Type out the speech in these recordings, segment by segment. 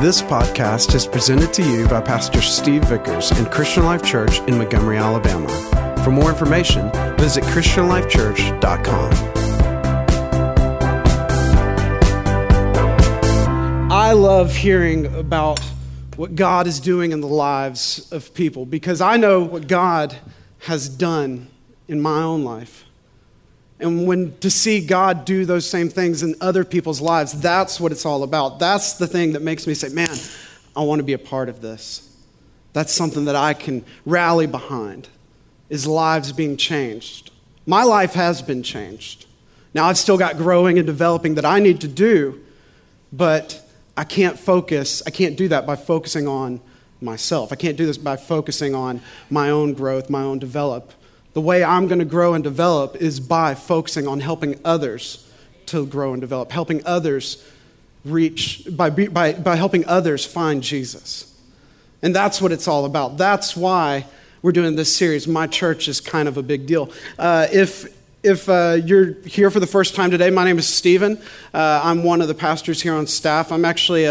This podcast is presented to you by Pastor Steve Vickers and Christian Life Church in Montgomery, Alabama. For more information, visit ChristianLifeChurch.com. I love hearing about what God is doing in the lives of people because I know what God has done in my own life. And when to see God do those same things in other people's lives, that's what it's all about. That's the thing that makes me say, man, I want to be a part of this. That's something that I can rally behind, is lives being changed. My life has been changed. Now, I've still got growing and developing that I need to do, but I can't do that by focusing on myself. I can't do this by focusing on my own growth, my own development. The way I'm going to grow and develop is by focusing on helping others to grow and develop, helping others reach, by helping others find Jesus. And that's what it's all about. That's why we're doing this series. My church is kind of a big deal. If you're here for the first time today, my name is Stephen. I'm one of the pastors here on staff. I'm actually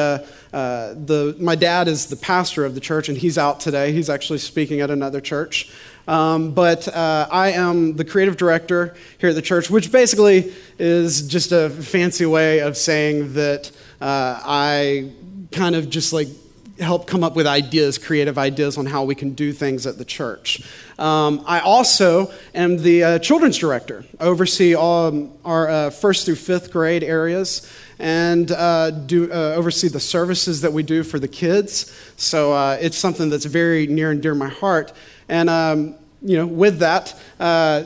my dad is the pastor of the church, and he's out today. He's actually speaking at another church. But I am the creative director here at the church, which basically is just a fancy way of saying that I kind of just like help come up with ideas, creative ideas on how we can do things at the church. I also am the children's director, oversee all our first through fifth grade areas, and oversee the services that we do for the kids. So it's something that's very near and dear to my heart. And, with that, I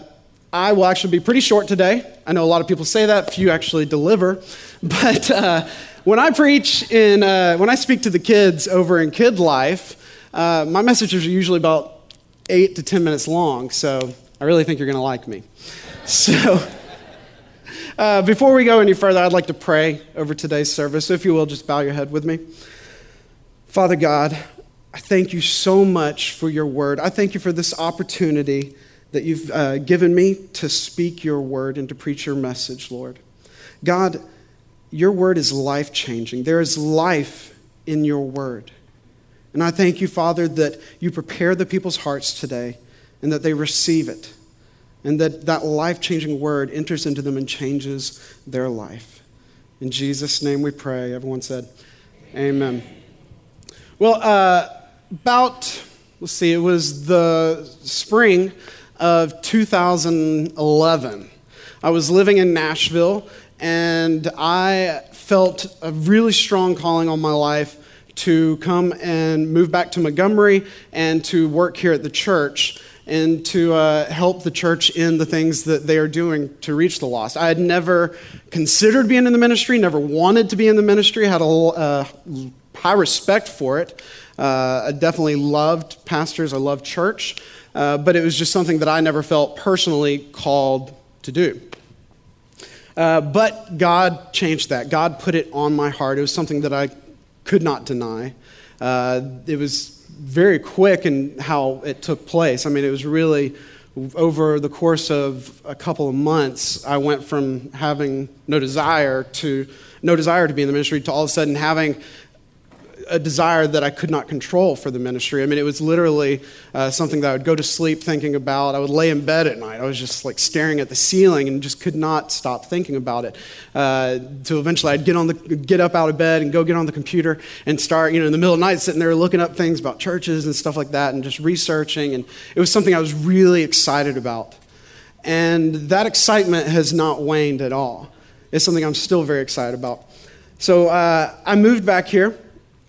will actually be pretty short today. I know a lot of people say that, few actually deliver. But when I preach when I speak to the kids over in Kid Life, my messages are usually about 8 to 10 minutes long. So I really think you're going to like me. So before we go any further, I'd like to pray over today's service. So if you will, just bow your head with me. Father God, I thank you so much for your word. I thank you for this opportunity that you've given me to speak your word and to preach your message, Lord. God, your word is life-changing. There is life in your word. And I thank you, Father, that you prepare the people's hearts today and that they receive it and that life-changing word enters into them and changes their life. In Jesus' name we pray. Everyone said, amen. Well, it was the spring of 2011. I was living in Nashville, and I felt a really strong calling on my life to come and move back to Montgomery and to work here at the church and to help the church in the things that they are doing to reach the lost. I had never considered being in the ministry, never wanted to be in the ministry, had a high respect for it. I definitely loved pastors. I loved church. But it was just something that I never felt personally called to do. But God changed that. God put it on my heart. It was something that I could not deny. It was very quick in how it took place. I mean, it was really over the course of a couple of months, I went from having no desire to be in the ministry to all of a sudden having a desire that I could not control for the ministry. I mean, it was literally something that I would go to sleep thinking about. I would lay in bed at night. I was just like staring at the ceiling and just could not stop thinking about it. So eventually I'd get up out of bed and go get on the computer and start, in the middle of the night sitting there looking up things about churches and stuff like that and just researching. And it was something I was really excited about. And that excitement has not waned at all. It's something I'm still very excited about. So I moved back here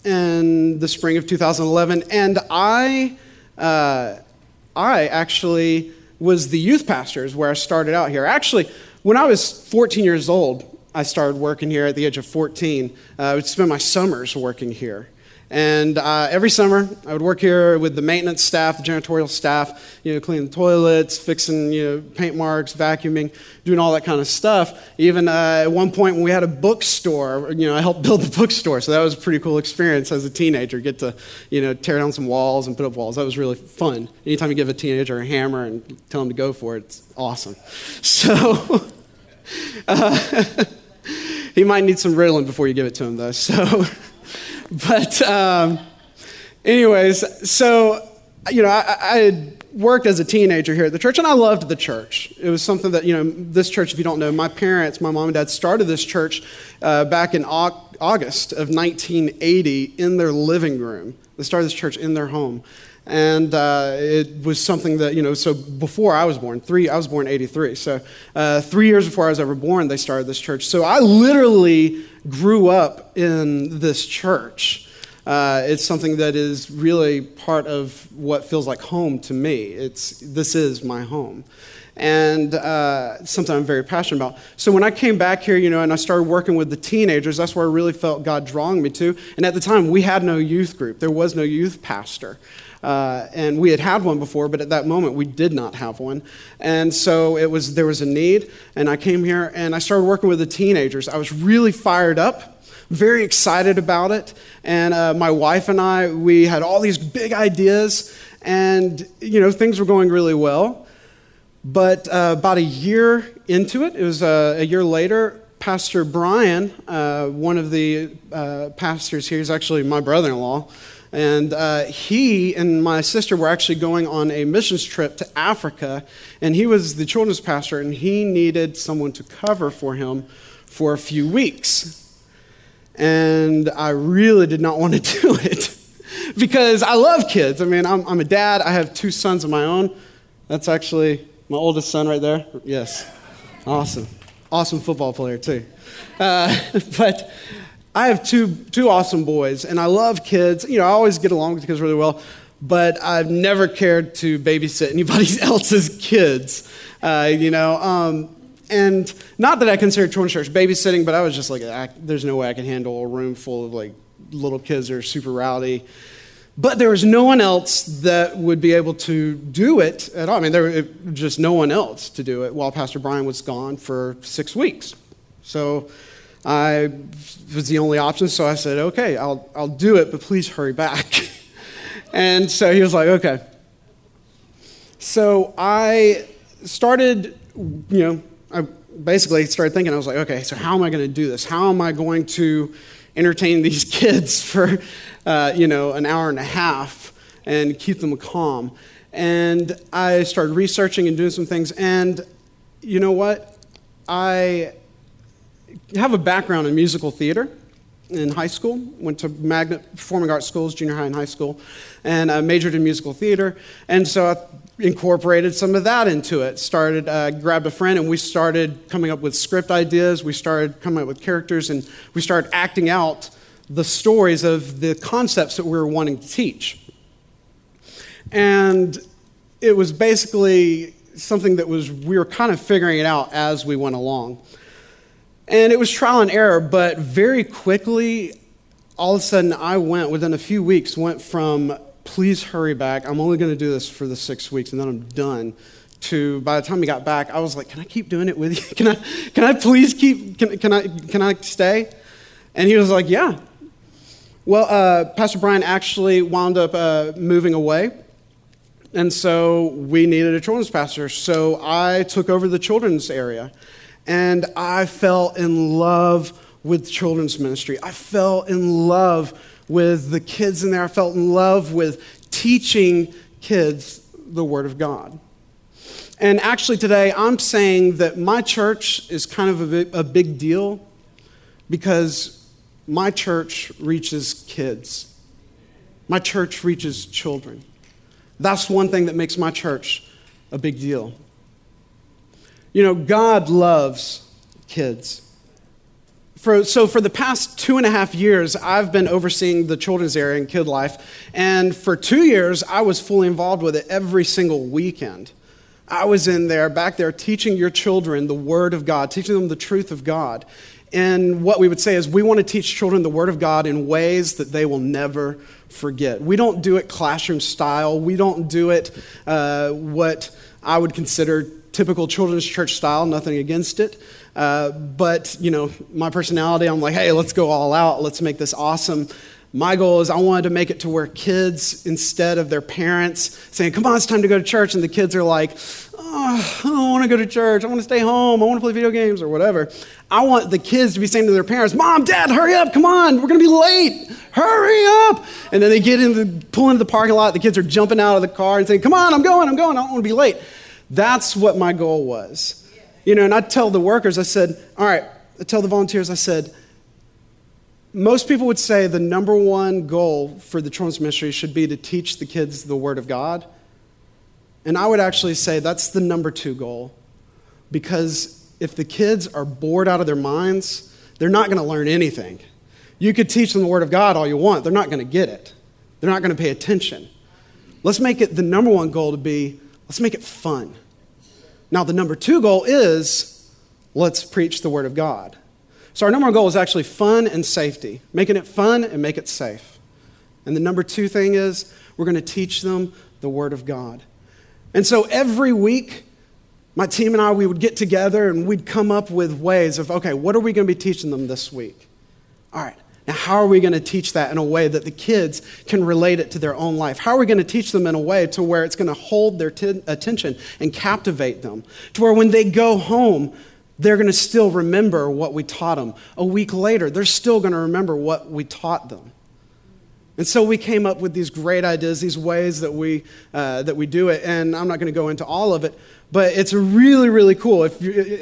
in the spring of 2011, and I actually was the youth pastor is where I started out here. Actually, when I was 14 years old, I started working here at the age of 14. I would spend my summers working here. And every summer, I would work here with the maintenance staff, the janitorial staff, cleaning the toilets, fixing, paint marks, vacuuming, doing all that kind of stuff. Even at one point when we had a bookstore, I helped build the bookstore. So that was a pretty cool experience as a teenager, get to, tear down some walls and put up walls. That was really fun. Anytime you give a teenager a hammer and tell them to go for it, it's awesome. So he might need some Ritalin before you give it to him, though. So... But anyways, so, you know, I had worked as a teenager here at the church, and I loved the church. It was something that, you know, this church, if you don't know, my parents, my mom and dad started this church back in August of 1980 in their living room. They started this church in their home. And it was something that, you know, so before I was born, I was born in 83. So 3 years before I was ever born, they started this church. So I literally grew up in this church. It's something that is really part of what feels like home to me. This is my home. And something I'm very passionate about. So when I came back here, you know, and I started working with the teenagers, that's where I really felt God drawing me to. And at the time, we had no youth group. There was no youth pastor. And we had one before, but at that moment, we did not have one. And so there was a need, and I came here, and I started working with the teenagers. I was really fired up, very excited about it. And my wife and I, we had all these big ideas, and, you know, things were going really well. But about a year into it, a year later, Pastor Brian, one of the pastors here, he's actually my brother-in-law, and he and my sister were actually going on a missions trip to Africa, and he was the children's pastor, and he needed someone to cover for him for a few weeks. And I really did not want to do it because I love kids. I mean, I'm a dad. I have two sons of my own. That's actually my oldest son right there. Yes. Awesome. Awesome football player too. But I have two awesome boys, and I love kids. You know, I always get along with kids really well, but I've never cared to babysit anybody else's kids, you know. And not that I consider children's church babysitting, but I was just like, there's no way I can handle a room full of, like, little kids that are super rowdy. But there was no one else that would be able to do it at all. I mean, there was just no one else to do it while Pastor Brian was gone for 6 weeks. So I was the only option. So I said, okay, I'll do it, but please hurry back. And so he was like, okay. So I started, you know, I basically started thinking, I was like, okay, so how am I going to do this? How am I going to entertain these kids for, you know, an hour and a half and keep them calm? And I started researching and doing some things. And you know what? I have a background in musical theater in high school. Went to magnet performing arts schools, junior high and high school, and I majored in musical theater. And so I incorporated some of that into it. Grabbed a friend, and we started coming up with script ideas. We started coming up with characters, and we started acting out the stories of the concepts that we were wanting to teach. And it was basically something that we were kind of figuring it out as we went along. And it was trial and error, but very quickly, all of a sudden, within a few weeks, went from, please hurry back, I'm only going to do this for the 6 weeks, and then I'm done, to by the time we got back, I was like, can I keep doing it with you? Can I please keep, can I stay? And he was like, yeah. Well, Pastor Brian actually wound up moving away. And so we needed a children's pastor. So I took over the children's area. And I fell in love with children's ministry. I fell in love with the kids in there. I fell in love with teaching kids the Word of God. And actually today, I'm saying that my church is kind of a big deal because my church reaches kids. My church reaches children. That's one thing that makes my church a big deal. You know, God loves kids. For the past 2.5 years, I've been overseeing the children's area in Kid Life. And for 2 years, I was fully involved with it every single weekend. I was back there, teaching your children the Word of God, teaching them the truth of God. And what we would say is we want to teach children the Word of God in ways that they will never forget. We don't do it classroom style. We don't do it what I would consider typical children's church style, nothing against it. But, you know, my personality, I'm like, hey, let's go all out. Let's make this awesome. My goal is I wanted to make it to where kids, instead of their parents saying, come on, it's time to go to church, and the kids are like, oh, I don't want to go to church. I want to stay home. I want to play video games or whatever. I want the kids to be saying to their parents, Mom, Dad, hurry up. Come on. We're going to be late. hurry up. And then they pull into the parking lot. The kids are jumping out of the car and saying, come on, I'm going. I don't want to be late. That's what my goal was. You know, and I tell the workers, I tell the volunteers, most people would say the number one goal for the children's ministry should be to teach the kids the Word of God. And I would actually say that's the number two goal, because if the kids are bored out of their minds, they're not going to learn anything. You could teach them the Word of God all you want. They're not going to get it. They're not going to pay attention. Let's make it the number one goal to be, let's make it fun. Now, the number two goal is, let's preach the Word of God. So our number one goal is actually fun and safety, making it fun and make it safe. And the number two thing is, we're going to teach them the Word of God. And so every week, my team and I, we would get together and we'd come up with ways of, okay, what are we going to be teaching them this week? All right, now how are we going to teach that in a way that the kids can relate it to their own life? How are we going to teach them in a way to where it's going to hold their attention and captivate them? To where when they go home, they're going to still remember what we taught them. A week later, they're still going to remember what we taught them. And so we came up with these great ideas, these ways that we do it, and I'm not going to go into all of it, but it's really, really cool.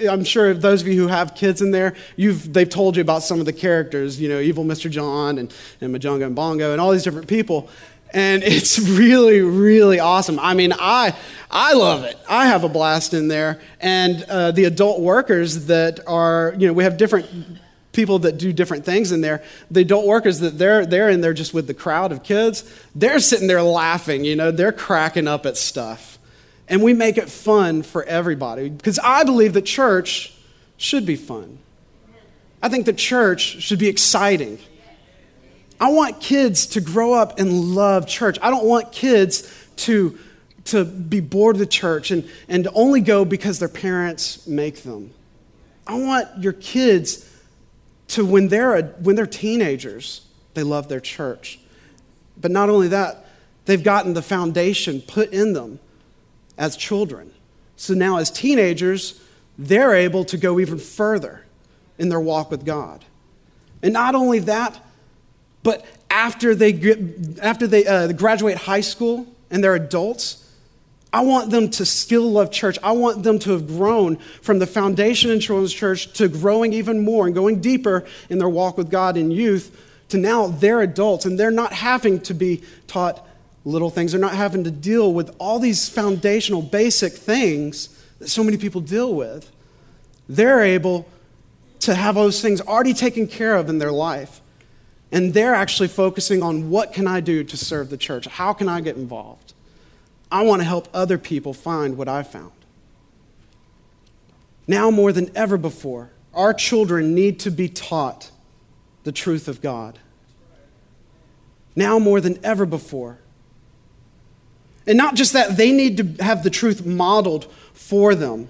I'm sure those of you who have kids in there, they've told you about some of the characters, you know, Evil Mr. John and Majonga and Bongo and all these different people, and it's really, really awesome. I mean, I love it. I have a blast in there, and the adult workers that are, you know, we have different people that do different things in there. The adult workers that they're in there just with the crowd of kids, they're sitting there laughing, you know, they're cracking up at stuff. And we make it fun for everybody, because I believe the church should be fun. I think the church should be exciting. I want kids to grow up and love church. I don't want kids to be bored with church and to only go because their parents make them. I want your kids to, when they're teenagers, they love their church. But not only that, they've gotten the foundation put in them as children. So now as teenagers, they're able to go even further in their walk with God. And not only that, but after they graduate high school and they're adults, I want them to still love church. I want them to have grown from the foundation in children's church to growing even more and going deeper in their walk with God in youth, to now they're adults and they're not having to be taught little things. They're not having to deal with all these foundational basic things that so many people deal with. They're able to have those things already taken care of in their life. And they're actually focusing on, what can I do to serve the church? How can I get involved? I want to help other people find what I found. Now more than ever before, our children need to be taught the truth of God. Now more than ever before. And not just that, they need to have the truth modeled for them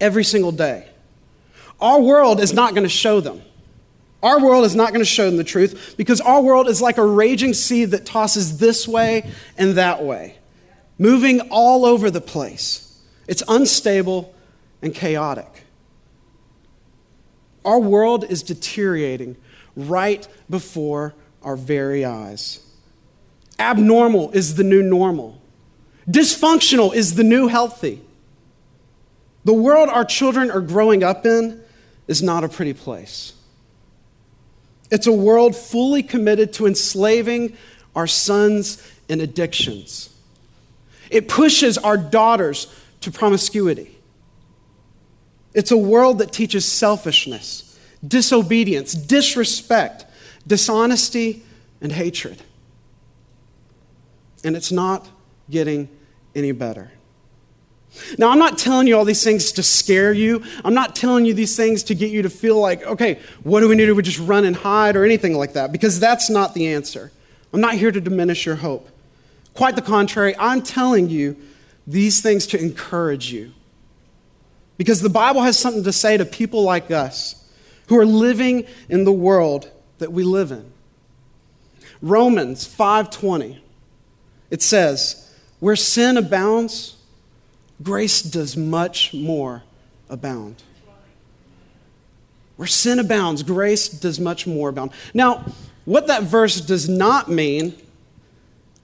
every single day. Our world is not going to show them. Our world is not going to show them the truth, because our world is like a raging sea that tosses this way and that way, moving all over the place. It's unstable and chaotic. Our world is deteriorating right before our very eyes. Abnormal is the new normal. Dysfunctional is the new healthy. The world our children are growing up in is not a pretty place. It's a world fully committed to enslaving our sons in addictions. It pushes our daughters to promiscuity. It's a world that teaches selfishness, disobedience, disrespect, dishonesty, and hatred. And it's not getting any better. Now, I'm not telling you all these things to scare you. I'm not telling you these things to get you to feel like, okay, what do we need to do? We just run and hide or anything like that, because that's not the answer. I'm not here to diminish your hope. Quite the contrary, I'm telling you these things to encourage you, because the Bible has something to say to people like us who are living in the world that we live in. Romans 5:20, it says, where sin abounds, grace does much more abound. Where sin abounds, grace does much more abound. Now, What that verse does not mean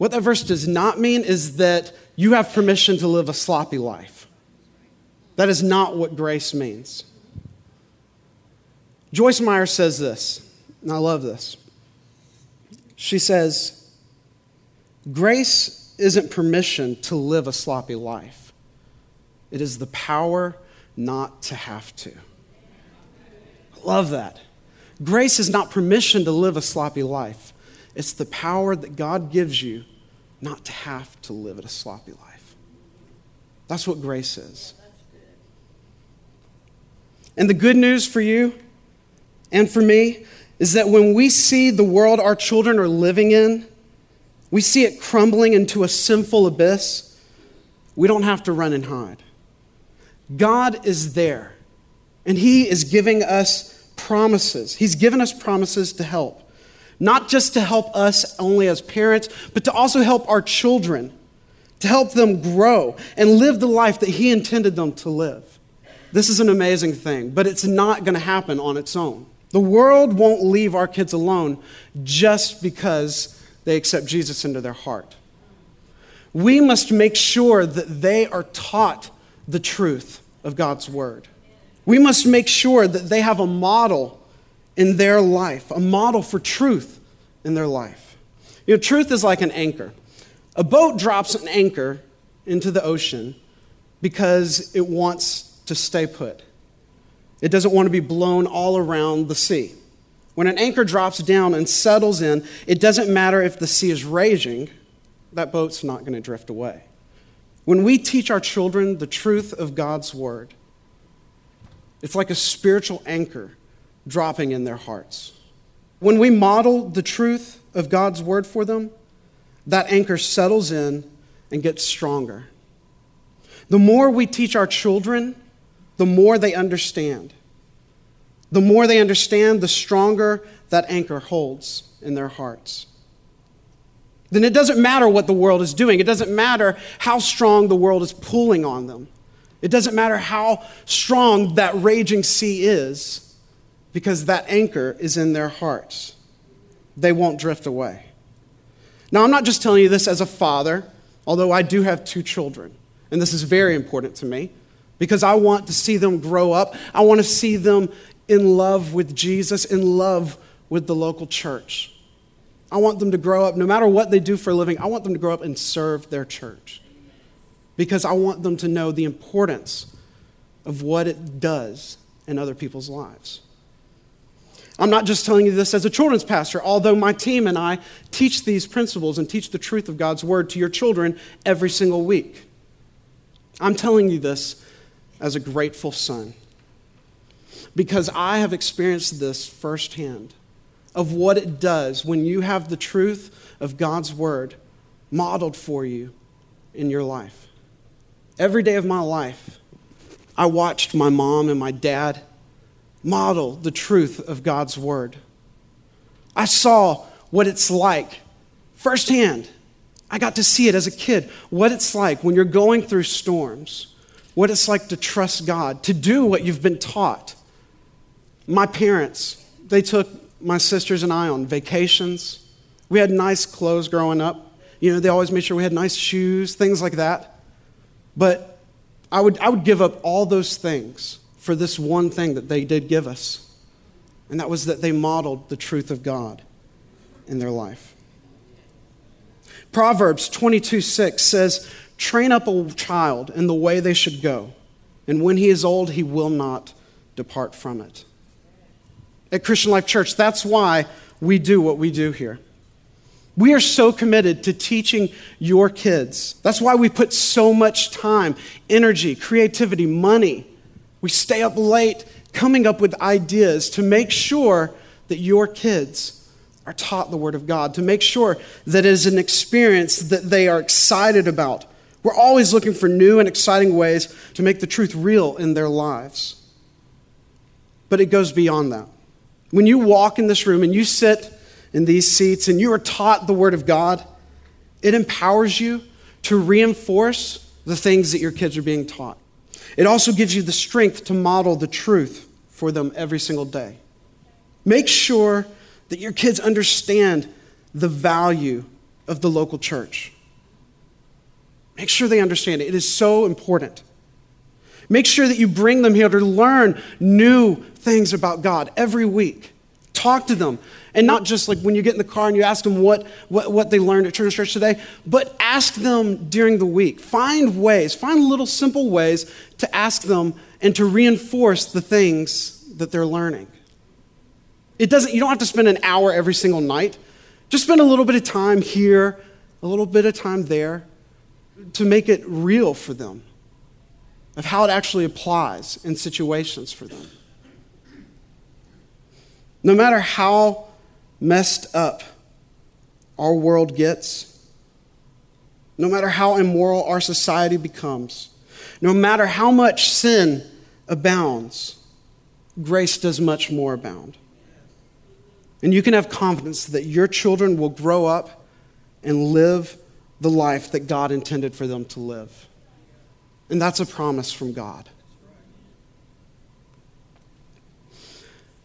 is that you have permission to live a sloppy life. That is not what grace means. Joyce Meyer says this, and I love this. She says, grace isn't permission to live a sloppy life. It is the power not to have to. I love that. Grace is not permission to live a sloppy life. It's the power that God gives you not to have to live a sloppy life. That's what grace is. And the good news for you and for me is that when we see the world our children are living in, we see it crumbling into a sinful abyss, we don't have to run and hide. God is there, and he is giving us promises. He's given us promises to help, not just to help us only as parents, but to also help our children, to help them grow and live the life that he intended them to live. This is an amazing thing, but it's not going to happen on its own. The world won't leave our kids alone just because they accept Jesus into their heart. We must make sure that they are taught the truth of God's word. We must make sure that they have a model in their life, a model for truth in their life. You know, truth is like an anchor. A boat drops an anchor into the ocean because it wants to stay put. It doesn't want to be blown all around the sea. When an anchor drops down and settles in, it doesn't matter if the sea is raging, that boat's not going to drift away. When we teach our children the truth of God's word, it's like a spiritual anchor dropping in their hearts. When we model the truth of God's word for them, that anchor settles in and gets stronger. The more we teach our children, the more they understand. The more they understand, the stronger that anchor holds in their hearts. Then it doesn't matter what the world is doing. It doesn't matter how strong the world is pulling on them. It doesn't matter how strong that raging sea is, because that anchor is in their hearts. They won't drift away. Now, I'm not just telling you this as a father, although I do have two children, and this is very important to me, because I want to see them grow up. I want to see them in love with Jesus, in love with the local church. I want them to grow up, no matter what they do for a living, I want them to grow up and serve their church, because I want them to know the importance of what it does in other people's lives. I'm not just telling you this as a children's pastor, although my team and I teach these principles and teach the truth of God's word to your children every single week. I'm telling you this as a grateful son, because I have experienced this firsthand of what it does when you have the truth of God's word modeled for you in your life. Every day of my life, I watched my mom and my dad model the truth of God's word. I saw what it's like firsthand. I got to see it as a kid, what it's like when you're going through storms, what it's like to trust God, to do what you've been taught. My parents, they took my sisters and I on vacations. We had nice clothes growing up. You know, they always made sure we had nice shoes, things like that. But I would give up all those things for this one thing that they did give us, and that was that they modeled the truth of God in their life. Proverbs 22:6 says, "Train up a child in the way they should go, and when he is old, he will not depart from it." At Christian Life Church, that's why we do what we do here. We are so committed to teaching your kids. That's why we put so much time, energy, creativity, money. We stay up late coming up with ideas to make sure that your kids are taught the word of God, to make sure that it is an experience that they are excited about. We're always looking for new and exciting ways to make the truth real in their lives. But it goes beyond that. When you walk in this room and you sit in these seats and you are taught the word of God, it empowers you to reinforce the things that your kids are being taught. It also gives you the strength to model the truth for them every single day. Make sure that your kids understand the value of the local church. Make sure they understand it. It is so important. Make sure that you bring them here to learn new things about God every week. Talk to them. And not just like when you get in the car and you ask them what they learned at Trinity Church today, but ask them during the week. Find ways, find little simple ways to ask them and to reinforce the things that they're learning. You don't have to spend an hour every single night. Just spend a little bit of time here, a little bit of time there, to make it real for them of how it actually applies in situations for them. No matter how messed up our world gets, no matter how immoral our society becomes, no matter how much sin abounds, grace does much more abound. And you can have confidence that your children will grow up and live the life that God intended for them to live. And that's a promise from God.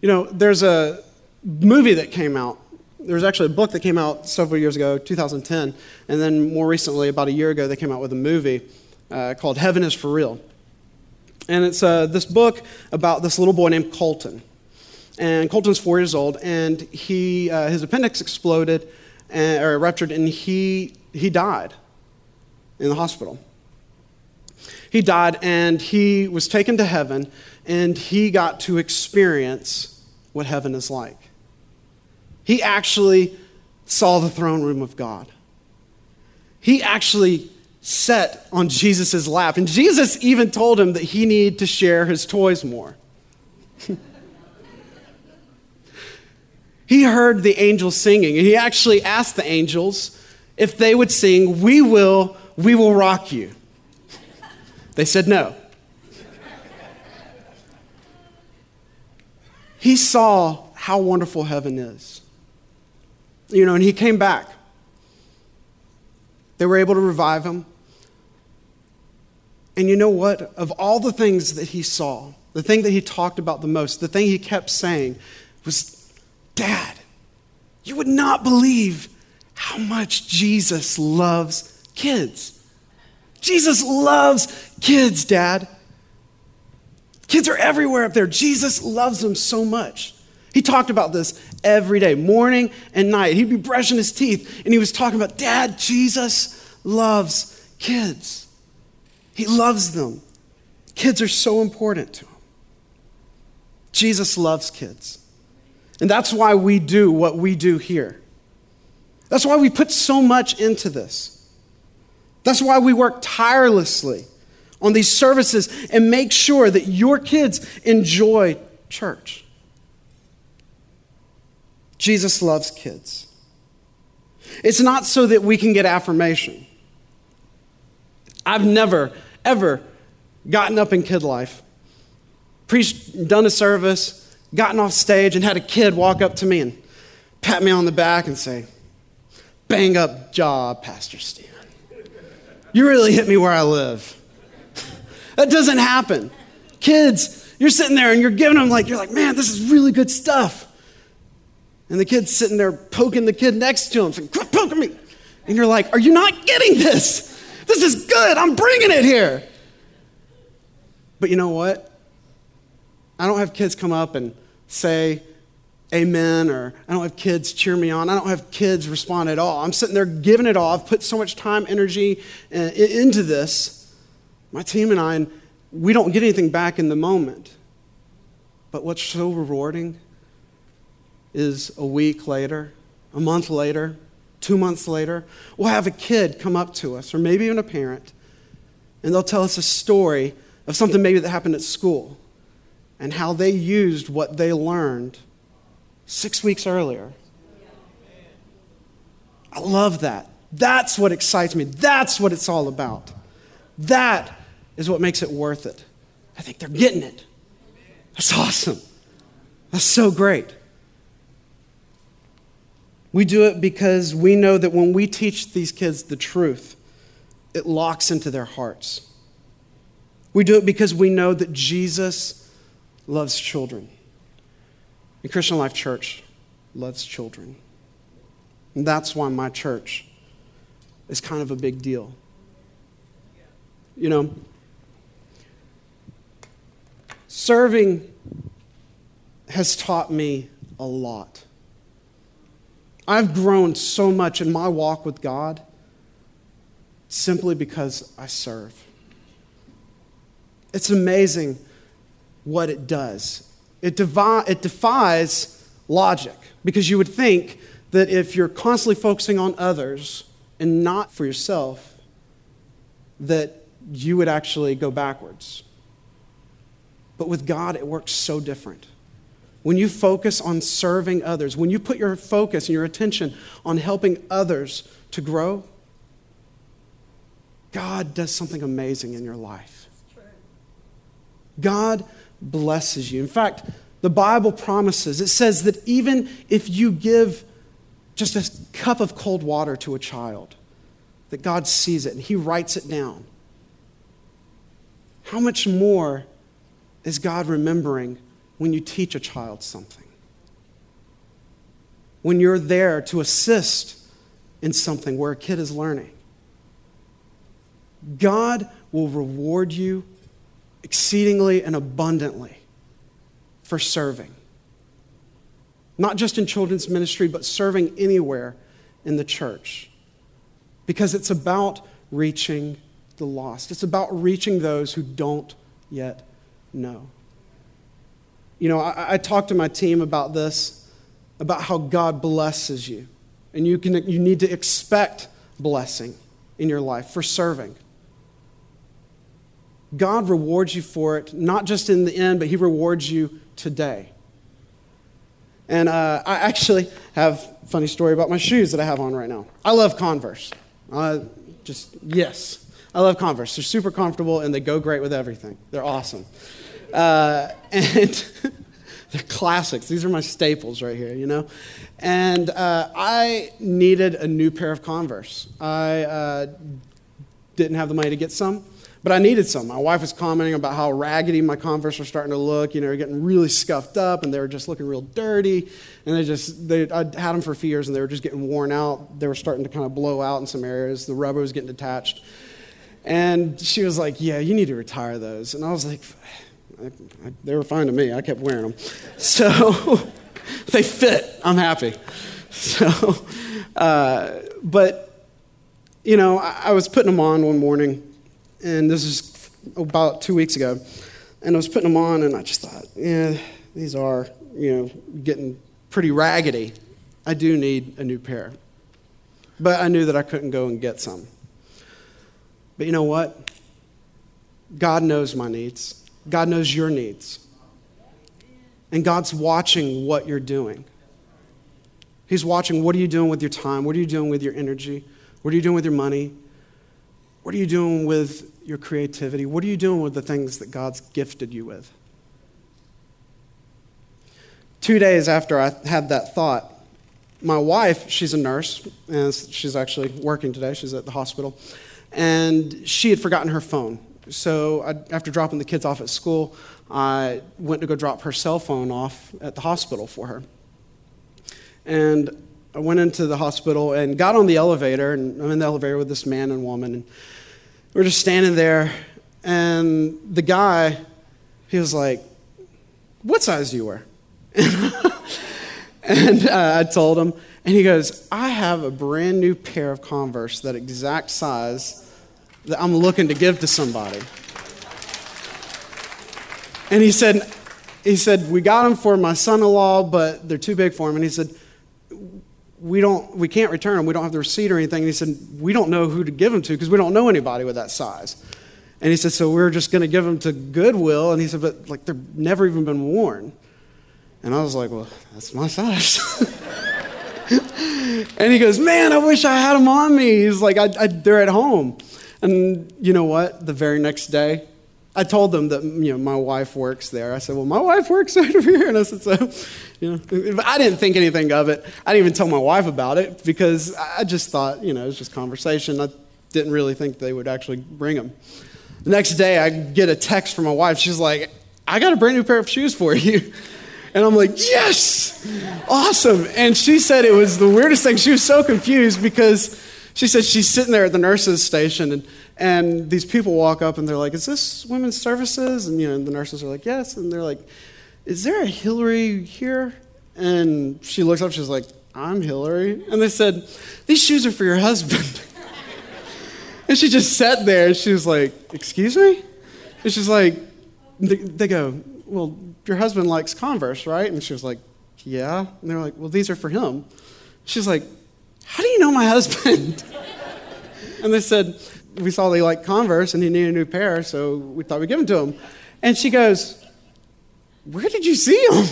You know, there's a movie that came out. There was actually a book that came out several years ago, 2010, and then more recently, about a year ago, they came out with a movie called Heaven Is for Real. And it's this book about this little boy named Colton. And Colton's 4 years old, and he his appendix exploded or ruptured, and he died in the hospital. He died, and he was taken to heaven, and he got to experience what heaven is like. He actually saw the throne room of God. He actually sat on Jesus' lap, and Jesus even told him that he needed to share his toys more. He heard the angels singing, and he actually asked the angels if they would sing, We Will Rock You. They said no. He saw how wonderful heaven is. You know, and he came back. They were able to revive him. And you know what? Of all the things that he saw, the thing that he talked about the most, the thing he kept saying was, "Dad, you would not believe how much Jesus loves kids. Jesus loves kids, Dad. Kids are everywhere up there. Jesus loves them so much." He talked about this every day, morning and night. He'd be brushing his teeth, and he was talking about, "Dad, Jesus loves kids. He loves them. Kids are so important to him." Jesus loves kids. And that's why we do what we do here. That's why we put so much into this. That's why we work tirelessly on these services and make sure that your kids enjoy church. Jesus loves kids. It's not so that we can get affirmation. I've never, ever gotten up in Kid Life, preached, done a service, gotten off stage, and had a kid walk up to me and pat me on the back and say, "Bang up job, Pastor Steve. You really hit me where I live." That doesn't happen. Kids, you're sitting there and you're giving them like, you're like, "Man, this is really good stuff." And the kid's sitting there poking the kid next to him, saying, "Quit poking me." And you're like, "Are you not getting this? This is good. I'm bringing it here." But you know what? I don't have kids come up and say amen, or I don't have kids cheer me on. I don't have kids respond at all. I'm sitting there giving it all. I've put so much time, energy into this. My team and I, and we don't get anything back in the moment. But what's so rewarding is a week later, a month later, 2 months later, we'll have a kid come up to us, or maybe even a parent, and they'll tell us a story of something maybe that happened at school and how they used what they learned 6 weeks earlier. I love that. That's what excites me. That's what it's all about. That is what makes it worth it. I think they're getting it. That's awesome. That's so great. We do it because we know that when we teach these kids the truth, it locks into their hearts. We do it because we know that Jesus loves children. In Christian Life Church, loves children. And that's why my church is kind of a big deal. You know, serving has taught me a lot. I've grown so much in my walk with God simply because I serve. It's amazing what it does. It defies logic, because you would think that if you're constantly focusing on others and not for yourself, that you would actually go backwards. But with God, it works so different. When you focus on serving others, when you put your focus and your attention on helping others to grow, God does something amazing in your life. God blesses you. In fact, the Bible promises, it says that even if you give just a cup of cold water to a child, that God sees it and he writes it down. How much more is God remembering when you teach a child something? When you're there to assist in something where a kid is learning. God will reward you exceedingly and abundantly for serving. Not just in children's ministry, but serving anywhere in the church. Because it's about reaching the lost. It's about reaching those who don't yet know. You know, I talked to my team about this, about how God blesses you. And you need to expect blessing in your life for serving. God rewards you for it, not just in the end, but he rewards you today. And I actually have a funny story about my shoes that I have on right now. I love Converse. I love Converse. They're super comfortable, and they go great with everything. They're awesome. And they're classics. These are my staples right here, you know. And I needed a new pair of Converse. I didn't have the money to get some, but I needed some. My wife was commenting about how raggedy my Converse were starting to look. You know, they're getting really scuffed up, and they were just looking real dirty. And I had them for a few years, and they were just getting worn out. They were starting to kind of blow out in some areas. The rubber was getting detached. And she was like, yeah, you need to retire those. And I was like, they were fine to me. I kept wearing them. So they fit. I'm happy. So, but, you know, I was putting them on one morning. And this is about 2 weeks ago. And I was putting them on, and I just thought, yeah, these are, you know, getting pretty raggedy. I do need a new pair. But I knew that I couldn't go and get some. But you know what? God knows my needs. God knows your needs. And God's watching what you're doing. He's watching, what are you doing with your time? What are you doing with your energy? What are you doing with your money? What are you doing with your creativity? What are you doing with the things that God's gifted you with? 2 days after I had that thought, my wife, she's a nurse, and she's actually working today. She's at the hospital. And she had forgotten her phone. So after dropping the kids off at school, I went to go drop her cell phone off at the hospital for her. And I went into the hospital and got on the elevator. And I'm in the elevator with this man and woman. And we're just standing there, and the guy, he was like, what size do you wear? And I told him, and he goes, I have a brand new pair of Converse that exact size that I'm looking to give to somebody. And he said, we got them for my son-in-law, but they're too big for him. And he said, we can't return them. We don't have the receipt or anything. And he said, we don't know who to give them to because we don't know anybody with that size. And he said, so we're just going to give them to Goodwill. And he said, but like they've never even been worn. And I was like, well, that's my size. And he goes, man, I wish I had them on me. He's like, they're at home. And you know what? The very next day, I told them that, you know, my wife works there. I said, well, my wife works over here. And I said, so, you know, I didn't think anything of it. I didn't even tell my wife about it because I just thought, you know, it was just conversation. I didn't really think they would actually bring them. The next day, I get a text from my wife. She's like, I got a brand new pair of shoes for you. And I'm like, yes, awesome. And she said it was the weirdest thing. She was so confused because she said she's sitting there at the nurses' station, and these people walk up, and they're like, is this women's services? And, you know, and the nurses are like, yes. And they're like, is there a Hillary here? And she looks up, she's like, I'm Hillary. And they said, these shoes are for your husband. And she just sat there, and she was like, excuse me? And she's like, they go, well, your husband likes Converse, right? And she was like, yeah. And they were like, well, these are for him. She's like, how do you know my husband? And they said, we saw they like Converse, and he needed a new pair, so we thought we'd give them to him. And she goes, where did you see him?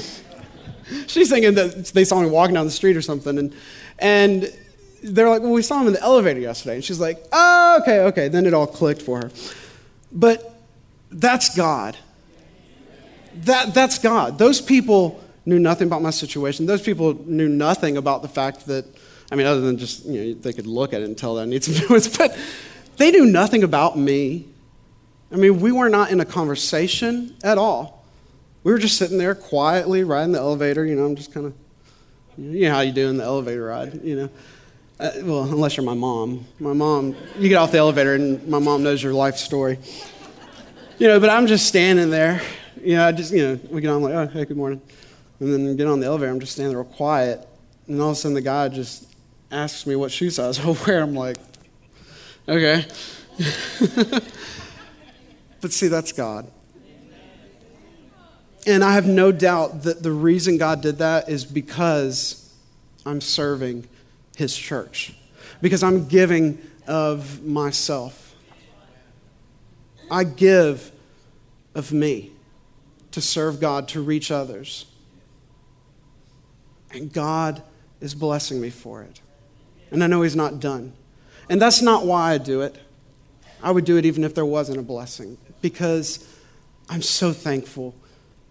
She's thinking that they saw him walking down the street or something. And they're like, well, we saw him in the elevator yesterday. And she's like, oh, okay. Then it all clicked for her. But that's God. That's God. Those people knew nothing about my situation. Those people knew nothing about the fact that, I mean, other than just, you know, they could look at it and tell that I need some notes, but they knew nothing about me. I mean, we were not in a conversation at all. We were just sitting there quietly riding the elevator. You know, I'm just kind of, you know how you do in the elevator ride, you know. Well, unless you're my mom. My mom, you get off the elevator and my mom knows your life story. You know, but I'm just standing there. You know, I just, you know, we get on like, oh, hey, good morning. And then get on the elevator, I'm just standing there real quiet. And all of a sudden the guy just asks me what shoe size I wear. I'm like, okay. But see, that's God. And I have no doubt that the reason God did that is because I'm serving his church. Because I'm giving of myself. I give of me to serve God, to reach others. And God is blessing me for it. And I know he's not done. And that's not why I do it. I would do it even if there wasn't a blessing, because I'm so thankful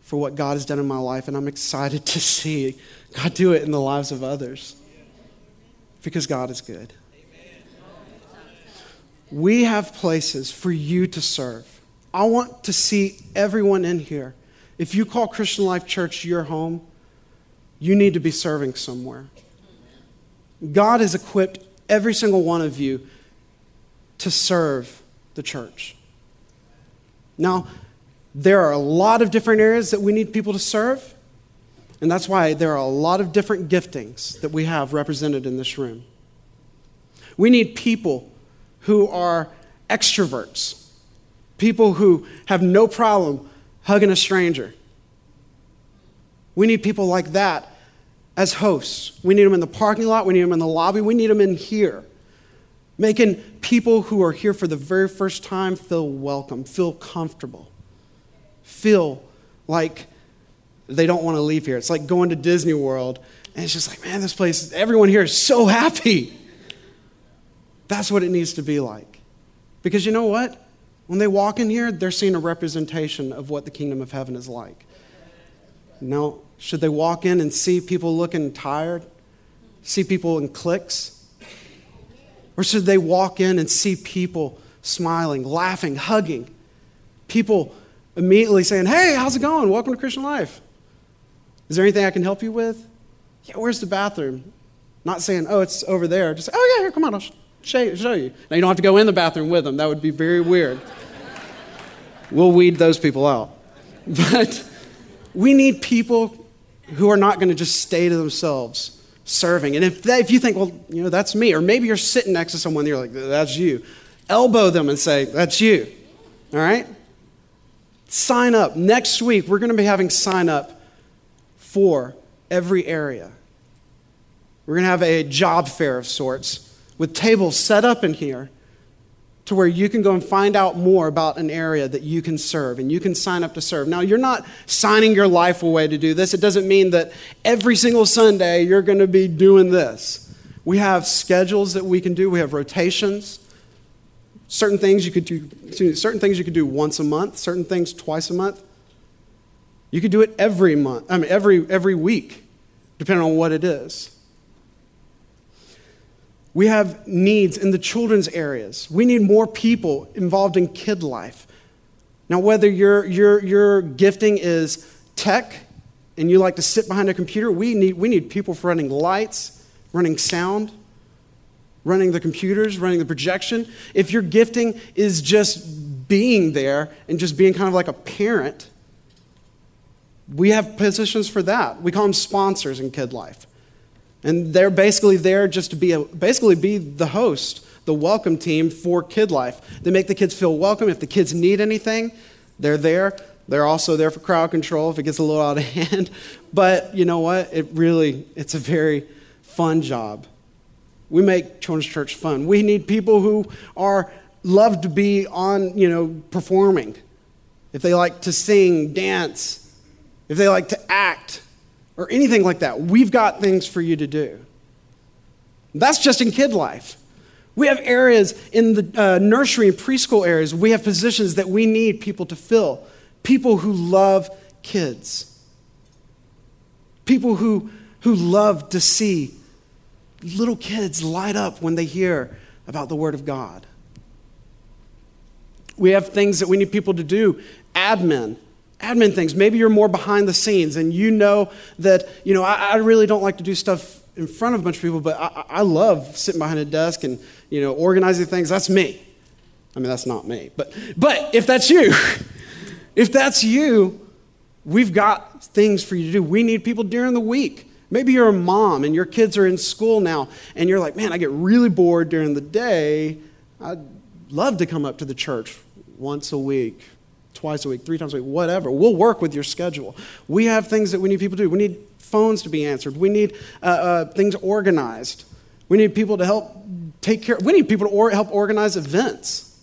for what God has done in my life, and I'm excited to see God do it in the lives of others, because God is good. We have places for you to serve. I want to see everyone in here. If you call Christian Life Church your home, you need to be serving somewhere. God has equipped every single one of you to serve the church. Now, there are a lot of different areas that we need people to serve, and that's why there are a lot of different giftings that we have represented in this room. We need people who are extroverts, people who have no problem hugging a stranger. We need people like that as hosts. We need them in the parking lot. We need them in the lobby. We need them in here, making people who are here for the very first time feel welcome, feel comfortable, feel like they don't want to leave here. It's like going to Disney World, and it's just like, man, this place, everyone here is so happy. That's what it needs to be like. Because you know what? When they walk in here, they're seeing a representation of what the kingdom of heaven is like. Now, should they walk in and see people looking tired? See people in cliques? Or should they walk in and see people smiling, laughing, hugging? People immediately saying, hey, how's it going? Welcome to Christian Life. Is there anything I can help you with? Yeah, where's the bathroom? Not saying, oh, it's over there. Just, oh, yeah, here, come on, I'll show you. Now, you don't have to go in the bathroom with them. That would be very weird. We'll weed those people out. But we need people who are not going to just stay to themselves serving. And if you think, well, you know, that's me, or maybe you're sitting next to someone and you're like, that's you, elbow them and say, that's you, all right? Sign up. Next week, we're going to be having sign up for every area. We're going to have a job fair of sorts with tables set up in here to where you can go and find out more about an area that you can serve, and you can sign up to serve. Now, you're not signing your life away to do this. It doesn't mean that every single Sunday you're going to be doing this. We have schedules that we can do. We have rotations. Certain things you could do once a month, certain things twice a month. You could do it every month, I mean every week, depending on what it is. We have needs in the children's areas. We need more people involved in Kid Life. Now, whether your gifting is tech and you like to sit behind a computer, we need people for running lights, running sound, running the computers, running the projection. If your gifting is just being there and just being kind of like a parent, we have positions for that. We call them sponsors in Kid Life. And they're basically there just to be the host, the welcome team for Kid Life. They make the kids feel welcome. If the kids need anything, they're there. They're also there for crowd control if it gets a little out of hand. But you know what? It's a very fun job. We make children's church fun. We need people who love to be on, performing. If they like to sing, dance, if they like to act, or anything like that, we've got things for you to do. That's just in Kid Life. We have areas in the nursery and preschool areas. We have positions that we need people to fill. People who love kids. People who love to see little kids light up when they hear about the Word of God. We have things that we need people to do. Admin things. Maybe you're more behind the scenes and you know that, I really don't like to do stuff in front of a bunch of people, but I love sitting behind a desk and, organizing things. That's me. I mean, that's not me, but if that's you, we've got things for you to do. We need people during the week. Maybe you're a mom and your kids are in school now and you're like, man, I get really bored during the day. I'd love to come up to the church once a week, twice a week, three times a week, whatever. We'll work with your schedule. We have things that we need people to do. We need phones to be answered. We need things organized. We need people to help take care. We need people to help organize events.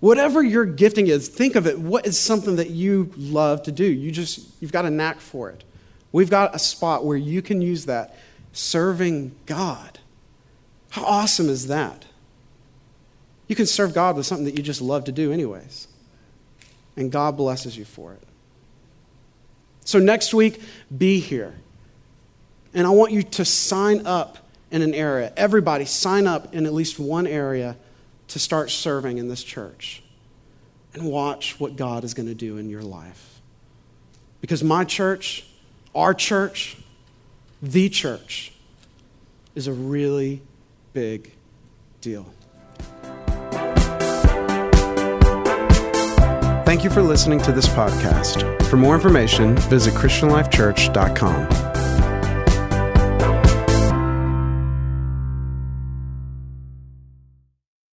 Whatever your gifting is, think of it. What is something that you love to do? You've got a knack for it. We've got a spot where you can use that serving God. How awesome is that? You can serve God with something that you just love to do anyways. And God blesses you for it. So next week, be here. And I want you to sign up in an area. Everybody sign up in at least one area to start serving in this church. And watch what God is going to do in your life. Because my church, our church, the church, is a really big deal. Thank you for listening to this podcast. For more information, visit ChristianLifeChurch.com.